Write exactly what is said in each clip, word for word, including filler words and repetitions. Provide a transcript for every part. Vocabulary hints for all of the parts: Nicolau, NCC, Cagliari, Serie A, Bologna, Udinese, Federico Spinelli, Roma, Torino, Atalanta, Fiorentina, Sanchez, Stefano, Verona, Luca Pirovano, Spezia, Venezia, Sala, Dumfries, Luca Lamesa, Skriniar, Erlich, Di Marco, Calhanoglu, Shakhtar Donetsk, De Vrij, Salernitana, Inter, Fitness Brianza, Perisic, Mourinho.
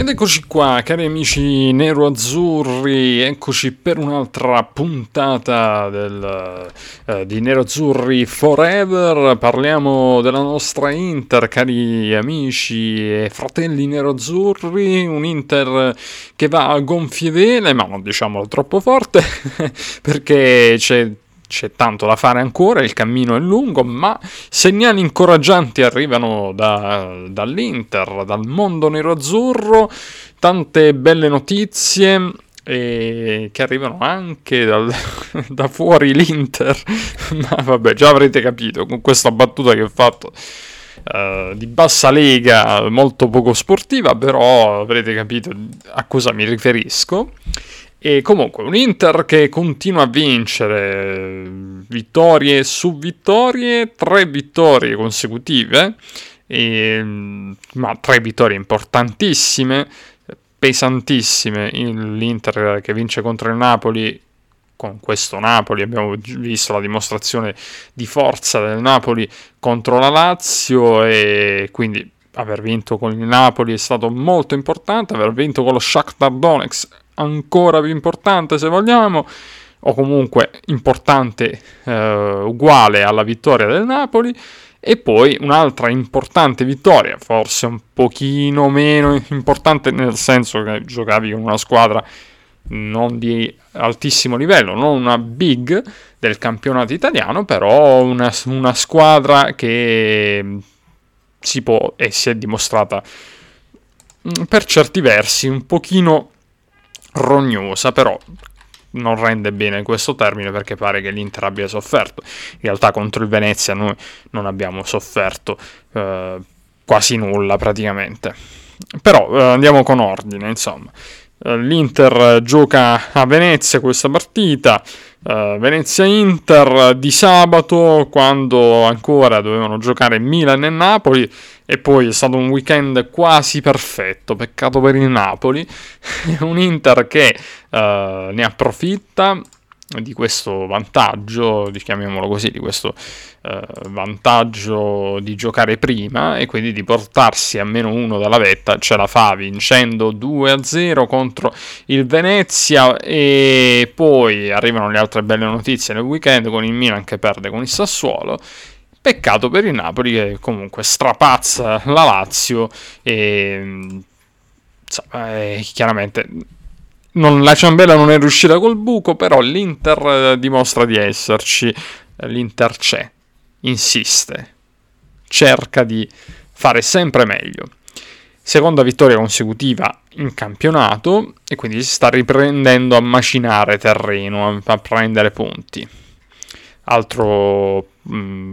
Ed eccoci qua, cari amici nero azzurri, eccoci per un'altra puntata del, eh, di Nero Azzurri Forever. Parliamo della nostra Inter, cari amici e fratelli nero azzurri, un Inter che va a gonfie vele, ma non diciamolo troppo forte, perché c'è C'è tanto da fare ancora, il cammino è lungo, ma segnali incoraggianti arrivano da, dall'Inter, dal mondo nero-azzurro, tante belle notizie e che arrivano anche dal, da fuori l'Inter, ma vabbè, già avrete capito con questa battuta che ho fatto. Uh, di bassa lega, molto poco sportiva, però avrete capito a cosa mi riferisco. E comunque un Inter che continua a vincere, vittorie su vittorie, tre vittorie consecutive, e, ma tre vittorie importantissime, pesantissime. L'Inter che vince contro il Napoli, con questo Napoli, abbiamo visto la dimostrazione di forza del Napoli contro la Lazio, e quindi aver vinto con il Napoli è stato molto importante, aver vinto con lo Shakhtar Donetsk ancora più importante, se vogliamo, o comunque importante eh, uguale alla vittoria del Napoli, e poi un'altra importante vittoria, forse un pochino meno importante nel senso che giocavi con una squadra non di altissimo livello, non una big del campionato italiano, però una, una squadra che si può e si è dimostrata per certi versi un pochino rognosa, però non rende bene questo termine perché pare che l'Inter abbia sofferto. In realtà contro il Venezia noi non abbiamo sofferto eh, quasi nulla praticamente, però eh, andiamo con ordine, insomma. eh, l'Inter gioca a Venezia questa partita, eh, Venezia-Inter di sabato, quando ancora dovevano giocare Milan e Napoli. E poi è stato un weekend quasi perfetto, peccato per il Napoli, un Inter che eh, ne approfitta di questo vantaggio, chiamiamolo così, di questo eh, vantaggio di giocare prima e quindi di portarsi a meno uno dalla vetta. Ce la fa vincendo due a zero contro il Venezia, e poi arrivano le altre belle notizie nel weekend con il Milan che perde con il Sassuolo. Peccato per il Napoli che comunque strapazza la Lazio e, insomma, e chiaramente non, la ciambella non è riuscita col buco, però l'Inter dimostra di esserci, l'Inter c'è, insiste, cerca di fare sempre meglio. Seconda vittoria consecutiva in campionato e quindi si sta riprendendo a macinare terreno, a prendere punti. Altro...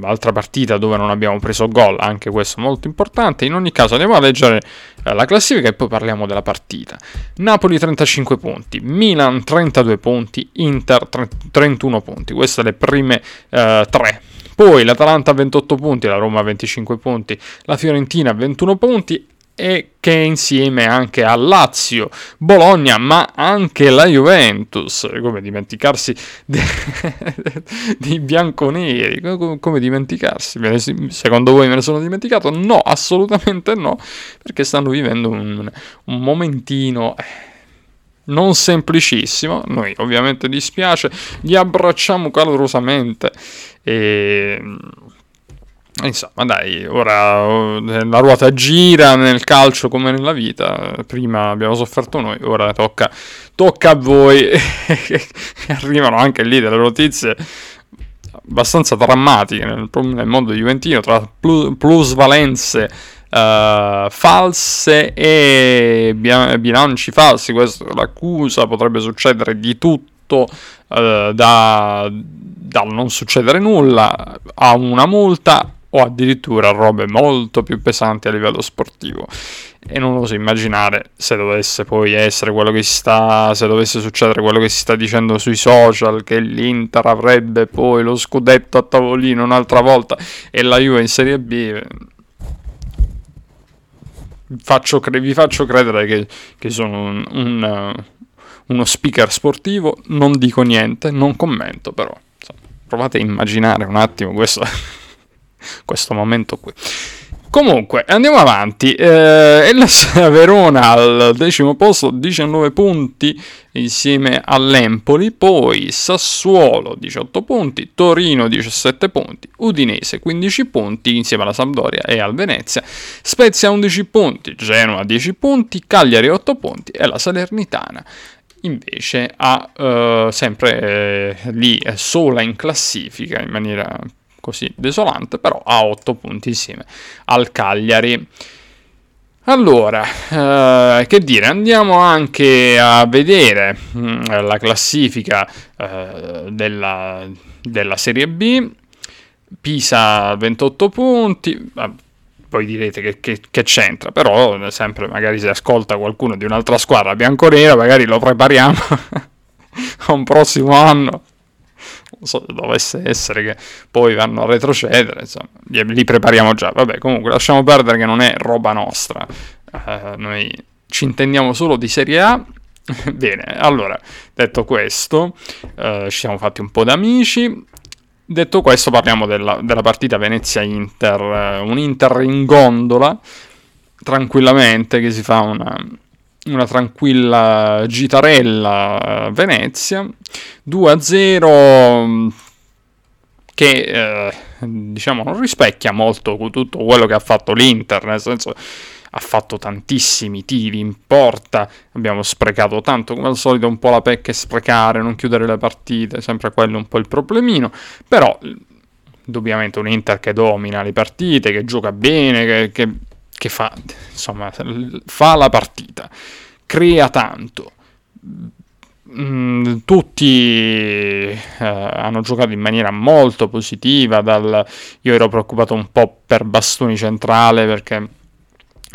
altra partita dove non abbiamo preso gol, anche questo molto importante. In ogni caso andiamo a leggere la classifica e poi parliamo della partita. Napoli trentacinque punti, Milan trentadue punti, Inter trentuno punti, queste le prime eh, tre. Poi l'Atalanta ventotto punti, la Roma venticinque punti, la Fiorentina ventuno punti, e che insieme anche a Lazio, Bologna, ma anche la Juventus, come dimenticarsi dei de bianconeri, come dimenticarsi, secondo voi me ne sono dimenticato? No, assolutamente no, perché stanno vivendo un, un momentino non semplicissimo. Noi ovviamente dispiace, li abbracciamo calorosamente e... insomma dai, ora la ruota gira nel calcio come nella vita, prima abbiamo sofferto noi, ora tocca, tocca a voi. Arrivano anche lì delle notizie abbastanza drammatiche nel, nel mondo juventino, tra plusvalenze uh, false e bilanci falsi. Questa l'accusa, potrebbe succedere di tutto. Da, da non succedere nulla a una multa o addirittura robe molto più pesanti a livello sportivo, e non lo so immaginare se dovesse poi essere quello che si sta, se dovesse succedere quello che si sta dicendo sui social, che l'Inter avrebbe poi lo scudetto a tavolino un'altra volta e la Juve in Serie B. Faccio cre- vi faccio credere che, che sono un... un uno speaker sportivo, non dico niente, non commento, però insomma, provate a immaginare un attimo questo, questo momento qui. Comunque andiamo avanti, eh, la Verona al decimo posto, diciannove punti insieme all'Empoli, poi Sassuolo diciotto punti, Torino diciassette punti, Udinese quindici punti insieme alla Sampdoria e al Venezia, Spezia undici punti, Genova dieci punti, Cagliari otto punti e la Salernitana invece ha eh, sempre eh, lì eh, sola in classifica in maniera così desolante, però ha otto punti insieme al Cagliari. Allora, eh, che dire, andiamo anche a vedere mh, la classifica eh, della, della Serie B. Pisa ventotto punti, ah, poi direte che, che, che c'entra, però sempre magari se ascolta qualcuno di un'altra squadra bianconera magari lo prepariamo a un prossimo anno. Non so se dovesse essere che poi vanno a retrocedere, insomma, li prepariamo già. Vabbè, comunque lasciamo perdere che non è roba nostra, uh, noi ci intendiamo solo di Serie A. Bene, allora, detto questo, uh, ci siamo fatti un po' d'amici. Detto questo, parliamo della, della partita Venezia-Inter, uh, un Inter in gondola, tranquillamente, che si fa una... una tranquilla gitarella Venezia, due a zero, che eh, diciamo non rispecchia molto tutto quello che ha fatto l'Inter, nel senso ha fatto tantissimi tiri in porta, abbiamo sprecato tanto, come al solito un po' la pecca è sprecare, non chiudere le partite, sempre quello un po' il problemino, però indubbiamente un Inter che domina le partite, che gioca bene, che... che che fa, insomma, fa la partita, crea tanto, tutti eh, hanno giocato in maniera molto positiva. Dal, io ero preoccupato un po' per Bastoni centrale perché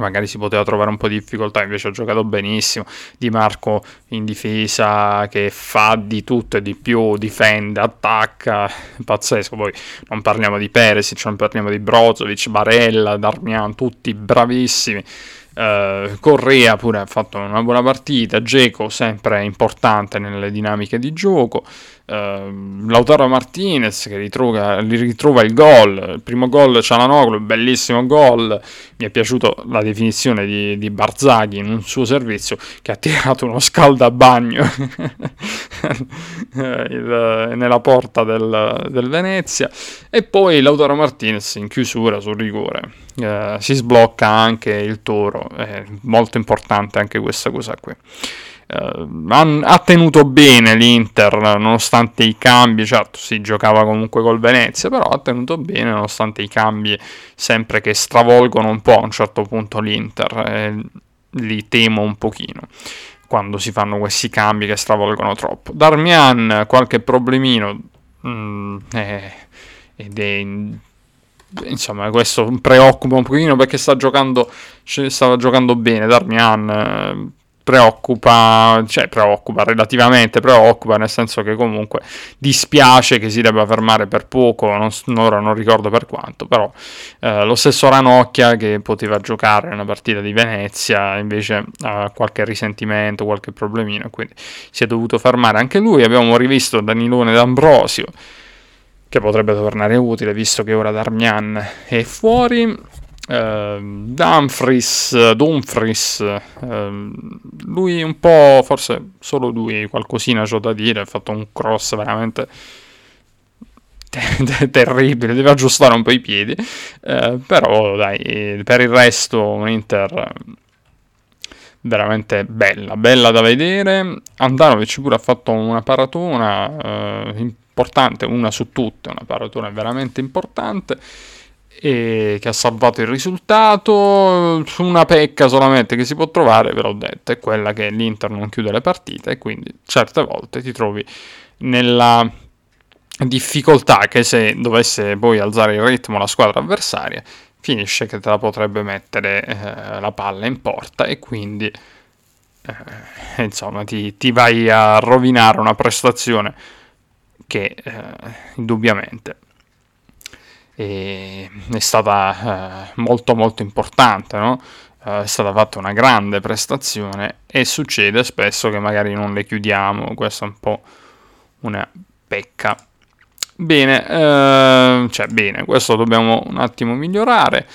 magari si poteva trovare un po' di difficoltà, invece ha giocato benissimo. Di Marco in difesa che fa di tutto e di più, difende, attacca, pazzesco. Poi non parliamo di Perisic, non parliamo di Brozovic, Barella, Darmian, tutti bravissimi. Uh, Correa pure ha fatto una buona partita, Dzeko sempre importante nelle dinamiche di gioco, uh, Lautaro Martinez che ritrova, ritrova il gol, il primo gol Calhanoglu, bellissimo gol, mi è piaciuto la definizione di, di Barzaghi in un suo servizio che ha tirato uno scaldabagno il, nella porta del, del Venezia, e poi Lautaro Martinez in chiusura sul rigore. Uh, si sblocca anche il Toro, è molto importante anche questa cosa qui. Uh, han, ha tenuto bene l'Inter nonostante i cambi, certo si giocava comunque col Venezia, però ha tenuto bene nonostante i cambi sempre che stravolgono un po' a un certo punto l'Inter, eh, li temo un pochino quando si fanno questi cambi che stravolgono troppo. Darmian qualche problemino mm, eh, ed è in, insomma questo preoccupa un pochino perché sta giocando, stava giocando bene Darmian, preoccupa, cioè preoccupa relativamente, preoccupa nel senso che comunque dispiace che si debba fermare per poco, non, ora non ricordo per quanto, però eh, lo stesso Ranocchia che poteva giocare in una partita di Venezia invece ha qualche risentimento, qualche problemino, quindi si è dovuto fermare anche lui. Abbiamo rivisto Danilone D'Ambrosio che potrebbe tornare utile visto che ora Darmian è fuori. eh, Dumfries, Dumfries eh, lui un po', forse solo lui qualcosina c'ho da dire, ha fatto un cross veramente ter- ter- terribile, deve aggiustare un po' i piedi, eh, però dai, per il resto un Inter veramente bella, bella da vedere. Handanović pure ha fatto una paratona eh, in importante, una su tutte, una paratura veramente importante e che ha salvato il risultato. Una pecca solamente che si può trovare, ve l'ho detto, è quella che l'Inter non chiude le partite e quindi certe volte ti trovi nella difficoltà che se dovesse poi alzare il ritmo la squadra avversaria finisce che te la potrebbe mettere eh, la palla in porta e quindi eh, insomma ti, ti vai a rovinare una prestazione che eh, indubbiamente è, è stata eh, molto molto importante, no? Eh, è stata fatta una grande prestazione e succede spesso che magari non le chiudiamo, questa è un po' una pecca. Bene, eh, cioè bene, questo dobbiamo un attimo migliorare.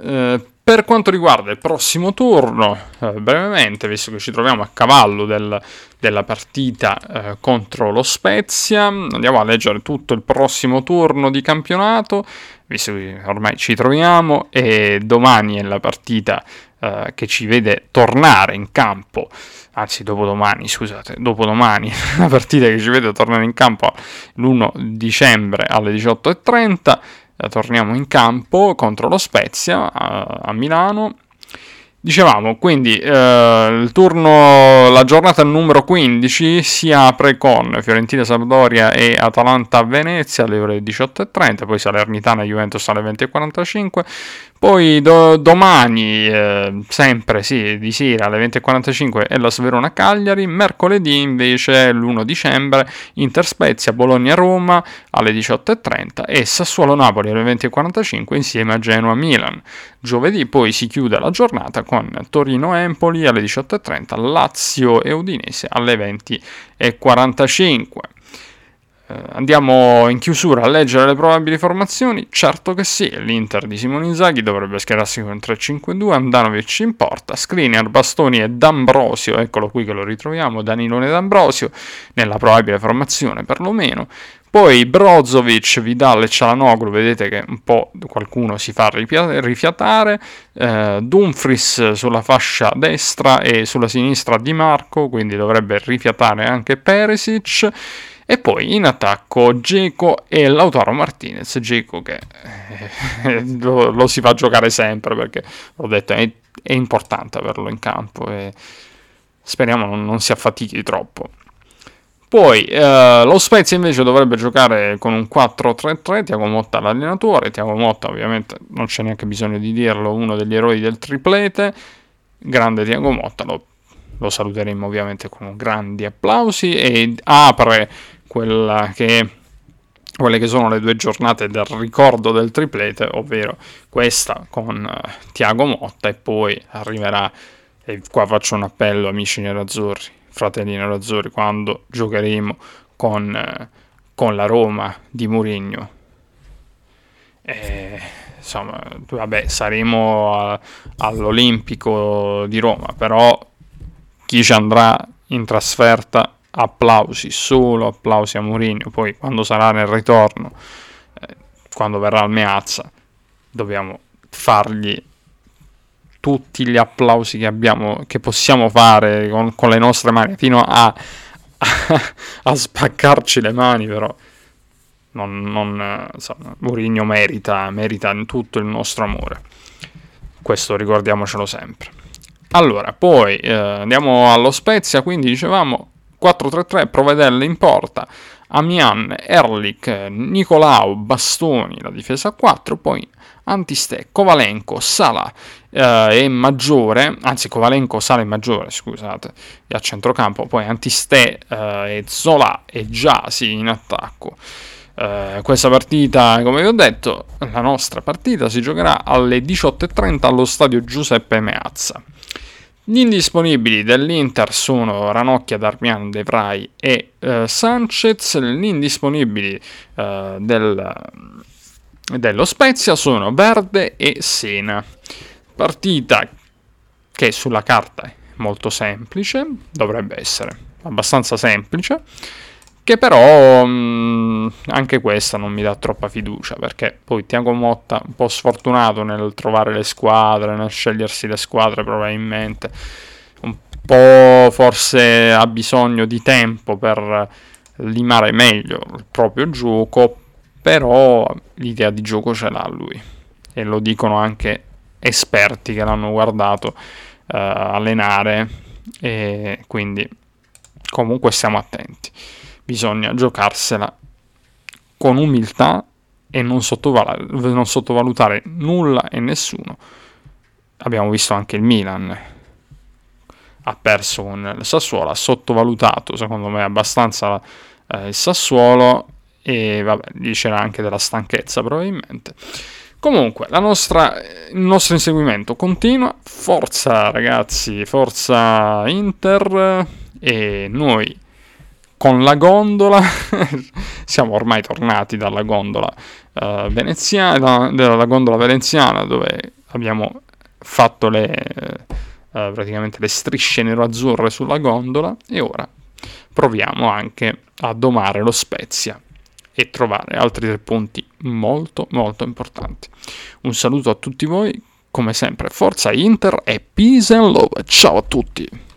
Eh, per quanto riguarda il prossimo turno, eh, brevemente, visto che ci troviamo a cavallo del, della partita eh, contro lo Spezia, andiamo a leggere tutto il prossimo turno di campionato, visto che ormai ci troviamo, e domani è la partita eh, che ci vede tornare in campo, anzi dopodomani, scusate, dopodomani, la partita che ci vede tornare in campo l'primo dicembre alle diciotto e trenta, torniamo in campo contro lo Spezia a, a Milano. Dicevamo quindi eh, il turno, la giornata numero quindici si apre con Fiorentina-Sampdoria e Atalanta-Venezia alle ore diciotto e trenta, poi Salernitana-Juventus alle venti e quarantacinque, poi do, domani eh, sempre sì, di sera alle venti e quarantacinque è la Verona-Cagliari, mercoledì invece l'primo dicembre Inter-Spezia, Bologna-Roma alle diciotto e trenta e Sassuolo-Napoli alle venti e quarantacinque insieme a Genoa-Milan. Giovedì poi si chiude la giornata con Torino-Empoli alle diciotto e trenta, Lazio e Udinese alle venti e quarantacinque. Eh, andiamo in chiusura a leggere le probabili formazioni. Certo che sì, l'Inter di Simone Inzaghi dovrebbe schierarsi con tre cinque due, Handanović in porta, Skriniar, Bastoni e D'Ambrosio, eccolo qui che lo ritroviamo, Danilone e D'Ambrosio, nella probabile formazione perlomeno. Poi Brozovic, Vidal e Calhanoglu, vedete che un po' qualcuno si fa rifiatare, eh, Dumfries sulla fascia destra e sulla sinistra Di Marco, quindi dovrebbe rifiatare anche Perisic, e poi in attacco Dzeko e Lautaro Martinez, Dzeko che eh, lo, lo si fa giocare sempre perché, l'ho detto, è, è importante averlo in campo e speriamo non, non si affatichi troppo. Poi eh, lo Spezia invece dovrebbe giocare con un quattro tre tre, Thiago Motta l'allenatore, Thiago Motta ovviamente non c'è neanche bisogno di dirlo, uno degli eroi del triplete, grande Thiago Motta, lo, lo saluteremo ovviamente con grandi applausi, e apre quella che, quelle che sono le due giornate del ricordo del triplete, ovvero questa con eh, Thiago Motta, e poi arriverà, e qua faccio un appello amici nerazzurri, fratelli Nero Azzurri, quando giocheremo con, eh, con la Roma di Mourinho, e, insomma, vabbè, saremo a, all'Olimpico di Roma, però chi ci andrà in trasferta, applausi, solo applausi a Mourinho. Poi quando sarà nel ritorno, eh, quando verrà al Meazza, dobbiamo fargli tutti gli applausi che abbiamo, che possiamo fare con, con le nostre mani, fino a, a, a spaccarci le mani, però non, non insomma, Mourinho merita, merita tutto il nostro amore, questo ricordiamocelo sempre. Allora, poi eh, andiamo allo Spezia, quindi dicevamo quattro tre tre, Provedelle in porta, Amian, Erlich, Nicolau, Bastoni, la difesa a quattro, poi Antistè, Kovalenko, Sala eh, e Maggiore, anzi Kovalenko, Sala e Maggiore, scusate, a centrocampo, poi Antistè eh, e Zola e Giasi in attacco. Eh, questa partita, come vi ho detto, la nostra partita si giocherà alle diciotto e trenta allo stadio Giuseppe Meazza. Gli indisponibili dell'Inter sono Ranocchia, Darmian, De Vrij e eh, Sanchez. Gli indisponibili eh, del, dello Spezia sono Verde e Sena. Partita che sulla carta è molto semplice, dovrebbe essere abbastanza semplice, che però mh, anche questa non mi dà troppa fiducia, perché poi Thiago Motta un po' sfortunato nel trovare le squadre, nel scegliersi le squadre probabilmente, un po' forse ha bisogno di tempo per limare meglio il proprio gioco, però l'idea di gioco ce l'ha lui, e lo dicono anche esperti che l'hanno guardato uh, allenare, e quindi comunque stiamo attenti. Bisogna giocarsela con umiltà e non sottovalutare, non sottovalutare nulla e nessuno. Abbiamo visto anche il Milan, ha perso con il Sassuolo, ha sottovalutato secondo me abbastanza eh, il Sassuolo, e vabbè, lì c'era anche della stanchezza probabilmente. Comunque la nostra, il nostro inseguimento continua, forza ragazzi, forza Inter, e noi con la gondola, siamo ormai tornati dalla gondola eh, veneziana, dalla, dalla gondola veneziana, dove abbiamo fatto le, eh, praticamente le strisce nero-azzurre sulla gondola, e ora proviamo anche a domare lo Spezia e trovare altri tre punti molto molto importanti. Un saluto a tutti voi, come sempre forza Inter e peace and love, ciao a tutti!